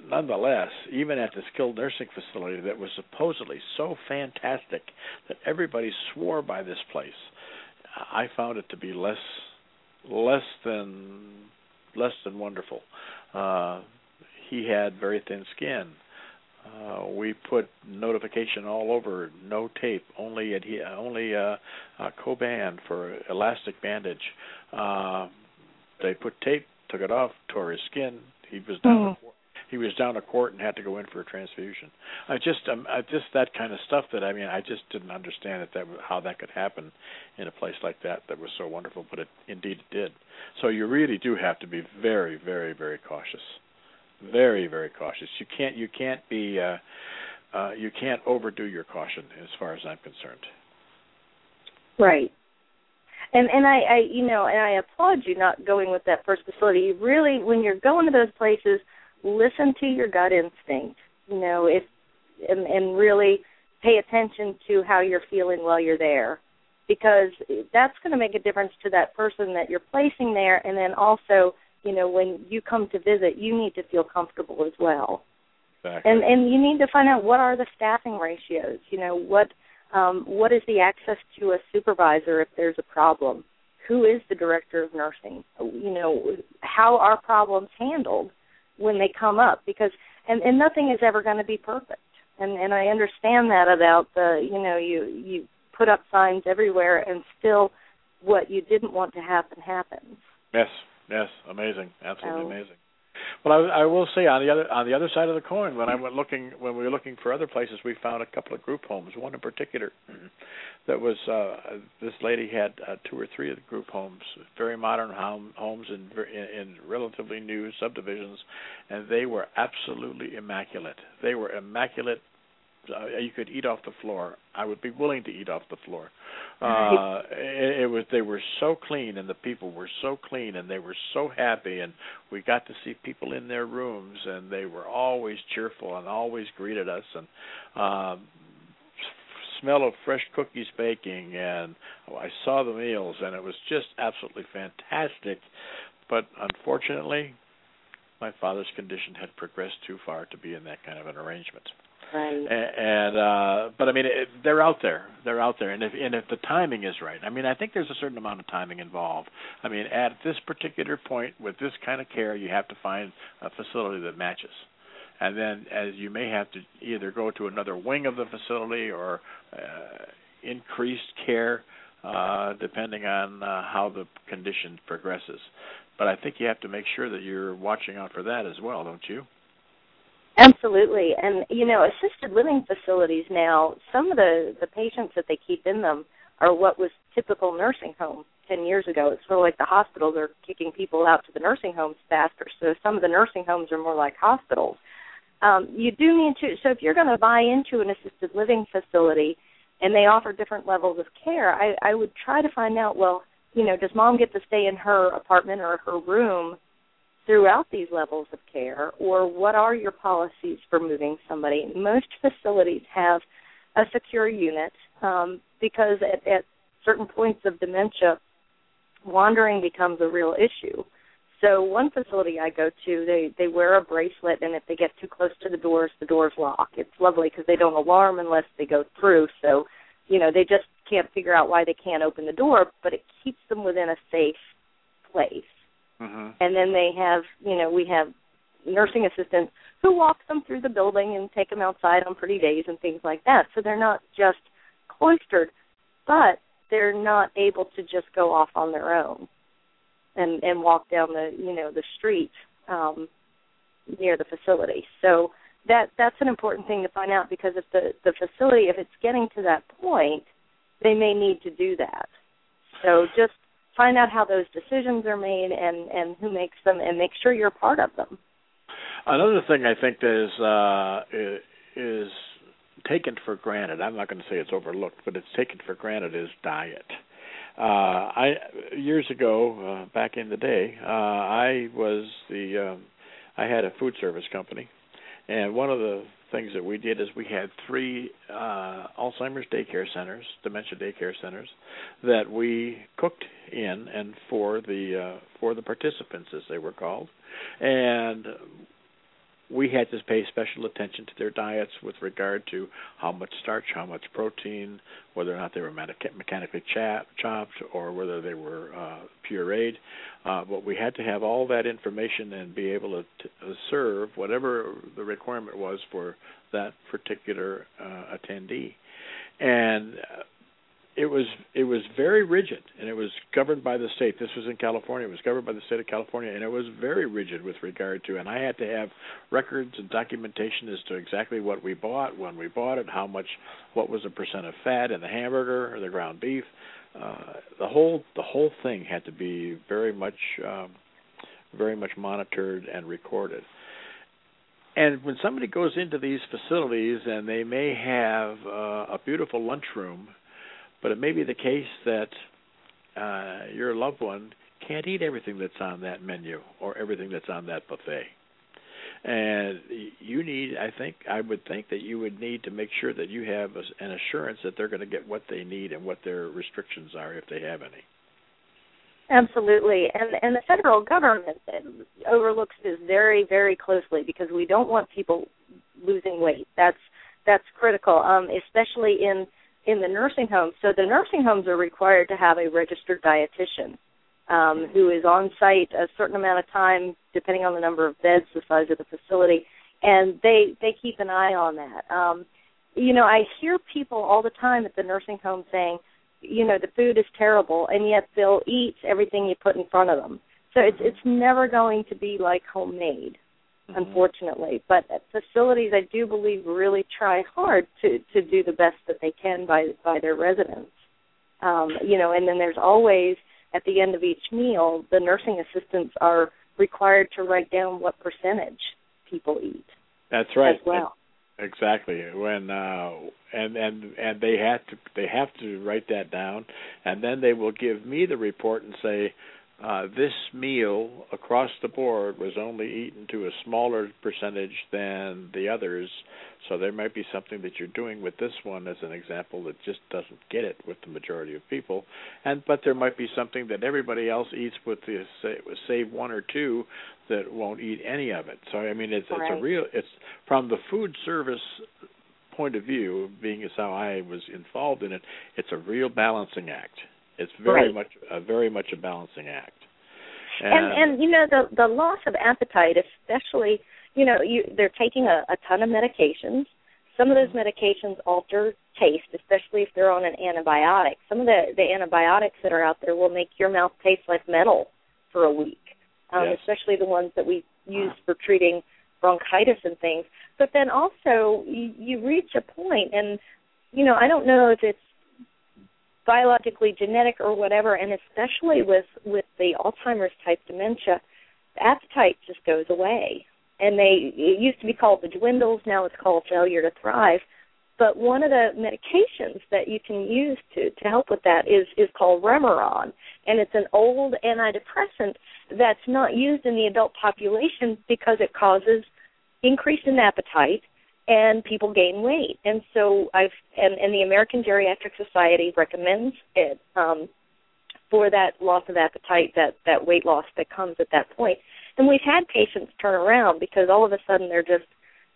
nonetheless, even at the skilled nursing facility that was supposedly so fantastic that everybody swore by this place, I found it to be less than wonderful. He had very thin skin. We put notification all over, no tape, only co-band for elastic bandage. They put tape, took it off, tore his skin. He was down a quart and had to go in for a transfusion. I just that kind of stuff that, I mean, I just didn't understand how that could happen in a place like that was so wonderful, but indeed it did. So you really do have to be very, very, very cautious, very, very cautious. You can't overdo your caution as far as I'm concerned. Right. And I applaud you not going with that first facility. You really, when you're going to those places, listen to your gut instinct, and really pay attention to how you're feeling while you're there, because that's going to make a difference to that person that you're placing there. And then also, when you come to visit, you need to feel comfortable as well. Exactly. And you need to find out what are the staffing ratios, what is the access to a supervisor if there's a problem, who is the director of nursing, how are problems handled when they come up, because and nothing is ever going to be perfect, and I understand that about the you put up signs everywhere and still what you didn't want to happen happens. Yes, amazing, absolutely amazing. Well, I will say on the other side of the coin, when I went looking, when we were looking for other places, we found a couple of group homes. One in particular, that was this lady had two or three of the group homes, very modern homes in relatively new subdivisions, and they were absolutely immaculate. They were immaculate. You could eat off the floor. I would be willing to eat off the floor. They were so clean, and the people were so clean, and they were so happy, and we got to see people in their rooms, and they were always cheerful and always greeted us, and smell of fresh cookies baking, and I saw the meals, and it was just absolutely fantastic. But unfortunately, my father's condition had progressed too far to be in that kind of an arrangement. Right. But I mean, they're out there. They're out there, and if the timing is right, I mean, I think there's a certain amount of timing involved. I mean, at this particular point with this kind of care, you have to find a facility that matches, and then as you may have to either go to another wing of the facility or increased care, depending on how the condition progresses. But I think you have to make sure that you're watching out for that as well, don't you? Absolutely. And, assisted living facilities now, some of the patients that they keep in them are what was typical nursing home 10 years ago. It's sort of like the hospitals are kicking people out to the nursing homes faster, so some of the nursing homes are more like hospitals. You do need to, so if you're going to buy into an assisted living facility and they offer different levels of care, I would try to find out, does mom get to stay in her apartment or her room throughout these levels of care, or what are your policies for moving somebody? Most facilities have a secure unit because at certain points of dementia, wandering becomes a real issue. So one facility I go to, they wear a bracelet, and if they get too close to the doors lock. It's lovely because they don't alarm unless they go through. So, they just can't figure out why they can't open the door, but it keeps them within a safe place. Mm-hmm. And then they have, we have nursing assistants who walk them through the building and take them outside on pretty days and things like that. So they're not just cloistered, but they're not able to just go off on their own and walk down the street near the facility. So that's an important thing to find out, because if the facility, if it's getting to that point, they may need to do that. So just find out how those decisions are made and who makes them, and make sure you're part of them. Another thing I think that is taken for granted, I'm not going to say it's overlooked, but it's taken for granted, is diet. Years ago, back in the day, I had a food service company, and one of the things that we did is we had three Alzheimer's daycare centers, dementia daycare centers, that we cooked in and for the participants, as they were called, and we had to pay special attention to their diets with regard to how much starch, how much protein, whether or not they were mechanically chopped or whether they were pureed. But we had to have all that information and be able to serve whatever the requirement was for that particular attendee. And it was very rigid, and it was governed by the state. This was in California. It was governed by the state of California, and it was very rigid with regard to, and I had to have records and documentation as to exactly what we bought, when we bought it, how much, what was the percent of fat in the hamburger or the ground beef. The whole thing had to be very much monitored and recorded. And when somebody goes into these facilities and they may have a beautiful lunchroom, but it may be the case that your loved one can't eat everything that's on that menu or everything that's on that buffet. And you need, I would think that you would need to make sure that you have an assurance that they're going to get what they need and what their restrictions are, if they have any. Absolutely. And the federal government overlooks this very, very closely, because we don't want people losing weight. That's critical, especially in the nursing homes. So the nursing homes are required to have a registered dietitian who is on site a certain amount of time, depending on the number of beds, the size of the facility, and they keep an eye on that. I hear people all the time at the nursing home saying, the food is terrible, and yet they'll eat everything you put in front of them. So it's never going to be like homemade, unfortunately. But facilities, I do believe, really try hard to do the best that they can by their residents. And then there's always, at the end of each meal, the nursing assistants are required to write down what percentage people eat. That's right. As well. Exactly. When and they have to write that down, and then they will give me the report and say, this meal across the board was only eaten to a smaller percentage than the others, so there might be something that you're doing with this one, as an example, that just doesn't get it with the majority of people, but there might be something that everybody else eats with the save one or two that won't eat any of it. So I mean, it's from the food service point of view, being as how I was involved in it, it's a real balancing act. It's very much a balancing act. And the loss of appetite, especially, they're taking a ton of medications. Some of those medications alter taste, especially if they're on an antibiotic. Some of the antibiotics that are out there will make your mouth taste like metal for a week, especially the ones that we use for treating bronchitis and things. But then also you reach a point, and, I don't know if it's biologically genetic or whatever, and especially with the Alzheimer's type dementia, the appetite just goes away. And it used to be called the dwindles, now it's called failure to thrive. But one of the medications that you can use to help with that is called Remeron, and it's an old antidepressant that's not used in the adult population because it causes increase in appetite, and people gain weight. And so and the American Geriatric Society recommends it for that loss of appetite, that weight loss that comes at that point. And we've had patients turn around because all of a sudden they're just,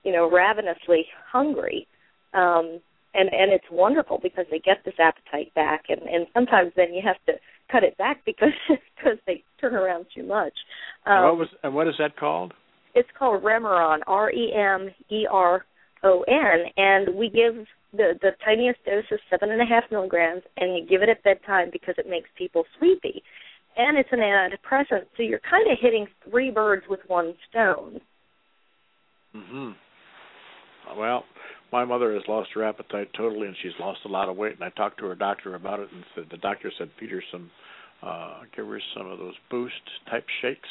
ravenously hungry. And it's wonderful because they get this appetite back. And sometimes then you have to cut it back because they turn around too much. What is that called? It's called Remeron, Remeron, and we give the tiniest dose is 7.5 milligrams, and you give it at bedtime because it makes people sleepy. And it's an antidepressant, so you're kind of hitting three birds with one stone. Mm-hmm. Well, my mother has lost her appetite totally, and she's lost a lot of weight. And I talked to her doctor about it, and said, the doctor said, Peter, give her some of those boost-type shakes.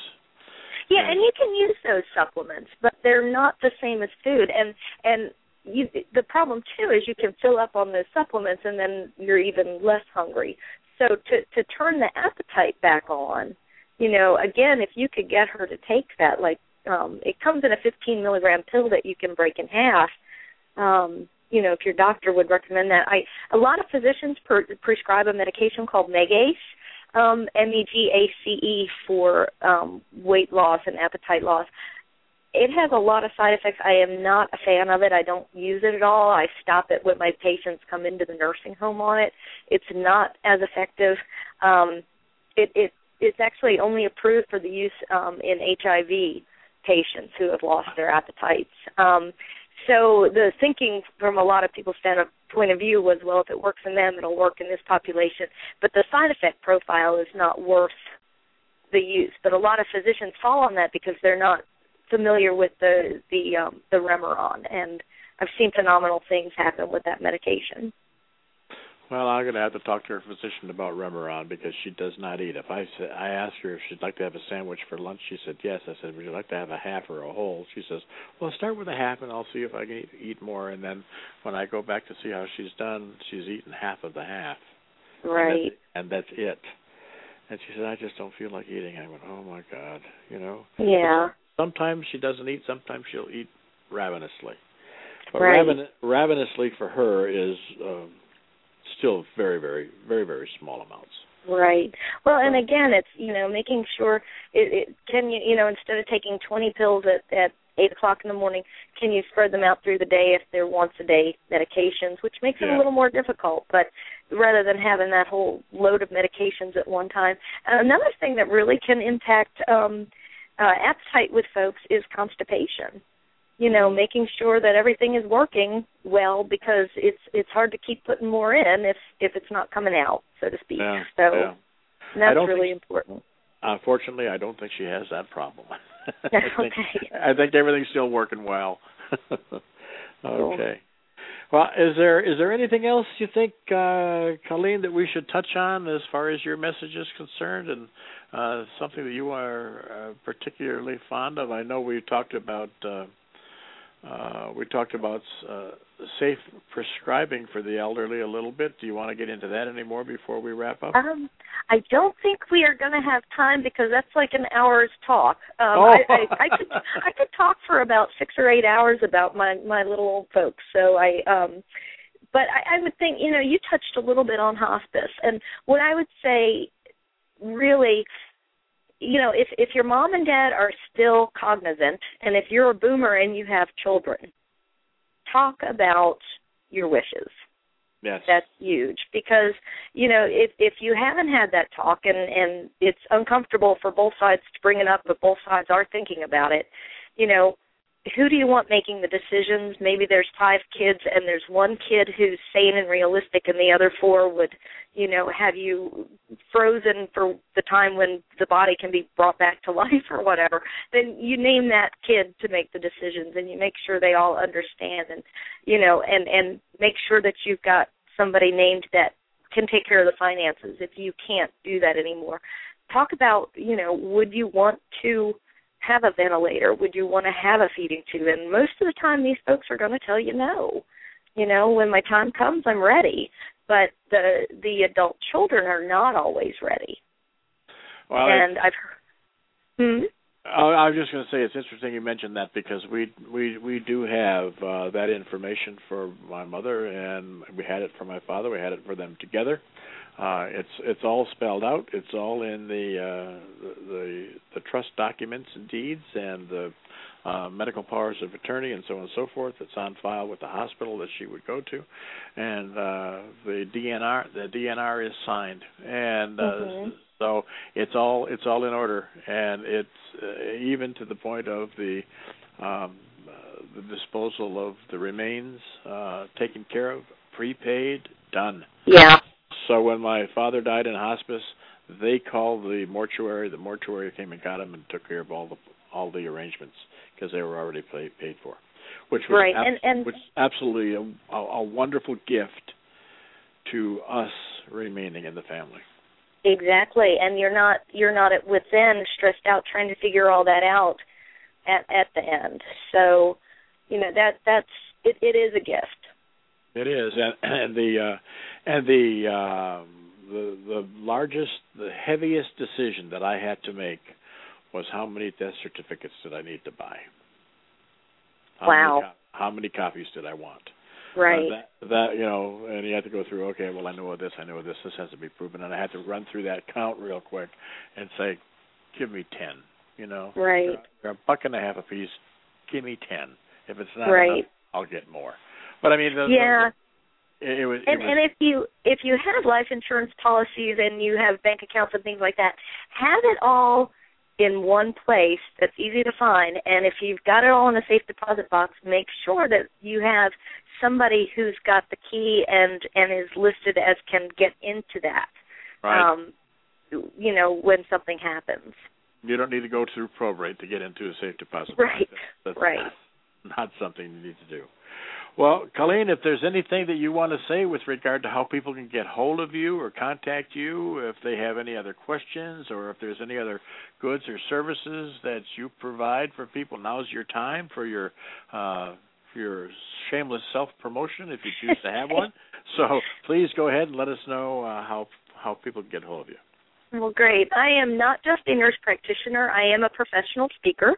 Yeah, and you can use those supplements, but they're not the same as food. And you, the problem, too, is you can fill up on those supplements, and then you're even less hungry. So to turn the appetite back on, you know, again, if you could get her to take that, like it comes in a 15-milligram pill that you can break in half, you know, if your doctor would recommend that. A lot of physicians prescribe a medication called Megace, MEGACE, for weight loss and appetite loss. It has a lot of side effects. I am not a fan of it. I don't use it at all. I stop it when my patients come into the nursing home on it. It's not as effective. It's actually only approved for the use in HIV patients who have lost their appetites. So the thinking from a lot of people's point of view was, well, if it works in them, it'll work in this population. But the side effect profile is not worth the use. But a lot of physicians fall on that because they're not familiar with the Remeron, and I've seen phenomenal things happen with that medication. Well, I'm going to have to talk to her physician about Remeron because she does not eat. If I asked her if she'd like to have a sandwich for lunch, she said yes. I said, would you like to have a half or a whole? She says, well, start with a half, and I'll see if I can eat more. And then when I go back to see how she's done, she's eaten half of the half. Right. And that's it. And she said, I just don't feel like eating. I went, oh, my God, you know. Yeah. Sometimes she doesn't eat. Sometimes she'll eat ravenously. But right. Ravenously for her is still very, very, very, very small amounts. Right. Well, and again, it's, you know, making sure can you instead of taking 20 pills at 8 o'clock in the morning, can you spread them out through the day if they're once-a-day medications, which makes it a little more difficult, but rather than having that whole load of medications at one time. Another thing that really can impact appetite with folks is constipation. You know, making sure that everything is working well, because it's hard to keep putting more in if it's not coming out, so to speak. Yeah, so that's really important. Unfortunately, I don't think she has that problem. I think everything's still working well. Okay. Cool. Well, is there anything else you think, Colleen, that we should touch on as far as your message is concerned, and something that you are particularly fond of? I know we talked about safe prescribing for the elderly a little bit. Do you want to get into that anymore before we wrap up? I don't think we are going to have time because that's like an hour's talk. I could talk for about 6 or 8 hours about my little old folks. So I would think, you know, you touched a little bit on hospice, and what I would say really, you know, if your mom and dad are still cognizant, and if you're a boomer and you have children, talk about your wishes. Yes. That's huge, because, you know, if you haven't had that talk, and it's uncomfortable for both sides to bring it up, but both sides are thinking about it, you know, who do you want making the decisions? Maybe there's 5 kids, and there's one kid who's sane and realistic, and the other 4 would, you know, have you frozen for the time when the body can be brought back to life or whatever. Then you name that kid to make the decisions, and you make sure they all understand, and, you know, and make sure that you've got somebody named that can take care of the finances if you can't do that anymore. Talk about, you know, would you want to have a ventilator? Would you want to have a feeding tube? And most of the time these folks are going to tell you no. You know, when my time comes, I'm ready. But the adult children are not always ready. Well, and I was just going to say, it's interesting you mentioned that, because we do have that information for my mother, and we had it for my father. We had it for them together. It's all spelled out. It's all in the trust documents and deeds, and the medical powers of attorney, and so on and so forth. It's on file with the hospital that she would go to, and the DNR is signed, and so it's all in order, and it's even to the point of the the disposal of the remains taken care of, prepaid, done. Yeah. So when my father died in hospice, they called the mortuary. The mortuary came and got him and took care of all the arrangements because they were already paid for, which was right. Which absolutely a wonderful gift to us remaining in the family. Exactly, and you're not with them stressed out trying to figure all that out at the end. So, you know that's it. It is a gift. It is, and the largest, the heaviest decision that I had to make was how many death certificates did I need to buy? How many copies did I want? Right. And you have to go through, okay, well, I know of this, this has to be proven. And I had to run through that count real quick and say, give me 10, you know. Right. They're a buck and a half a piece. Give me 10. If it's not enough, I'll get more. But, I mean, if you have life insurance policies and you have bank accounts and things like that, have it all in one place that's easy to find. And if you've got it all in a safe deposit box, make sure that you have somebody who's got the key and is listed as can get into that, right. When something happens. You don't need to go through probate to get into a safe deposit box. Right, that's right. Not something you need to do. Well, Colleen, if there's anything that you want to say with regard to how people can get hold of you or contact you, if they have any other questions or if there's any other goods or services that you provide for people, now's your time for your shameless self-promotion if you choose to have one. So please go ahead and let us know how people can get hold of you. Well, great. I am not just a nurse practitioner. I am a professional speaker,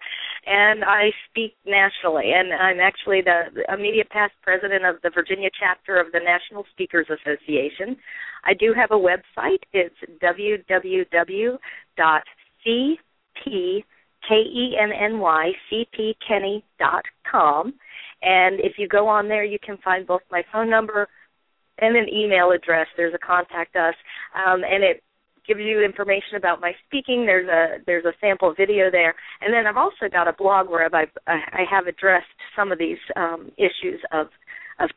and I speak nationally. And I'm actually the immediate past president of the Virginia chapter of the National Speakers Association. I do have a website. It's www.cpkenny.com. And if you go on there, you can find both my phone number and an email address. There's a contact us, and it gives you information about my speaking. There's a sample video there. And then I've also got a blog where I have addressed some of these issues of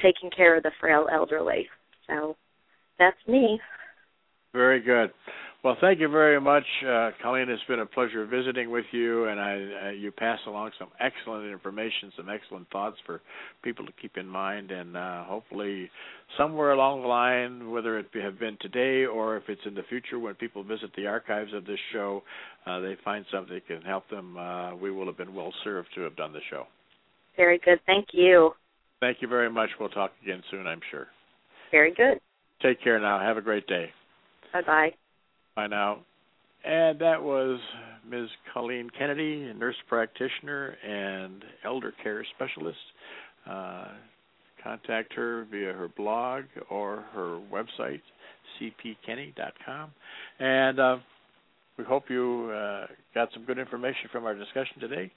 taking care of the frail elderly. So that's me. Very good. Well, thank you very much, Colleen. It's been a pleasure visiting with you, and you pass along some excellent information, some excellent thoughts for people to keep in mind, and hopefully somewhere along the line, whether it have been today or if it's in the future when people visit the archives of this show, they find something that can help them. We will have been well served to have done the show. Very good. Thank you. Thank you very much. We'll talk again soon, I'm sure. Very good. Take care now. Have a great day. Bye-bye. Bye now. And that was Ms. Colleen Kennedy, nurse practitioner and elder care specialist. Contact her via her blog or her website, cpkenny.com. And we hope you got some good information from our discussion today.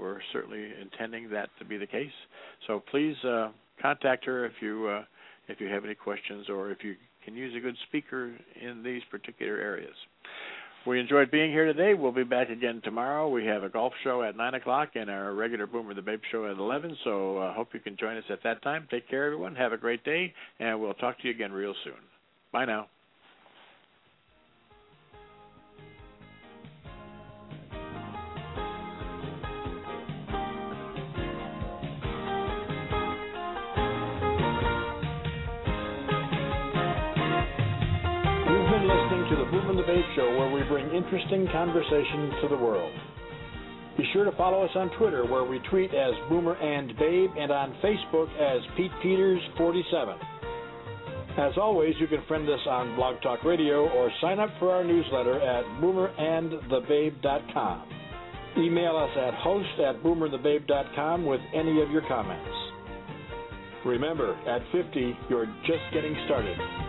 We're certainly intending that to be the case. So please contact her if you have any questions or if you can use a good speaker in these particular areas. We enjoyed being here today. We'll be back again tomorrow. We have a golf show at 9 o'clock and our regular Boomer the Babe show at 11, so I hope you can join us at that time. Take care, everyone. Have a great day, and we'll talk to you again real soon. Bye now. Show where we bring interesting conversation to the world. Be sure to follow us on Twitter where we tweet as Boomer and Babe and on Facebook as Pete Peters 47. As always, you can friend us on Blog Talk Radio or sign up for our newsletter at boomerandthebabe.com. Email us at host@boomerthebabe.com with any of your comments. Remember, at 50, you're just getting started.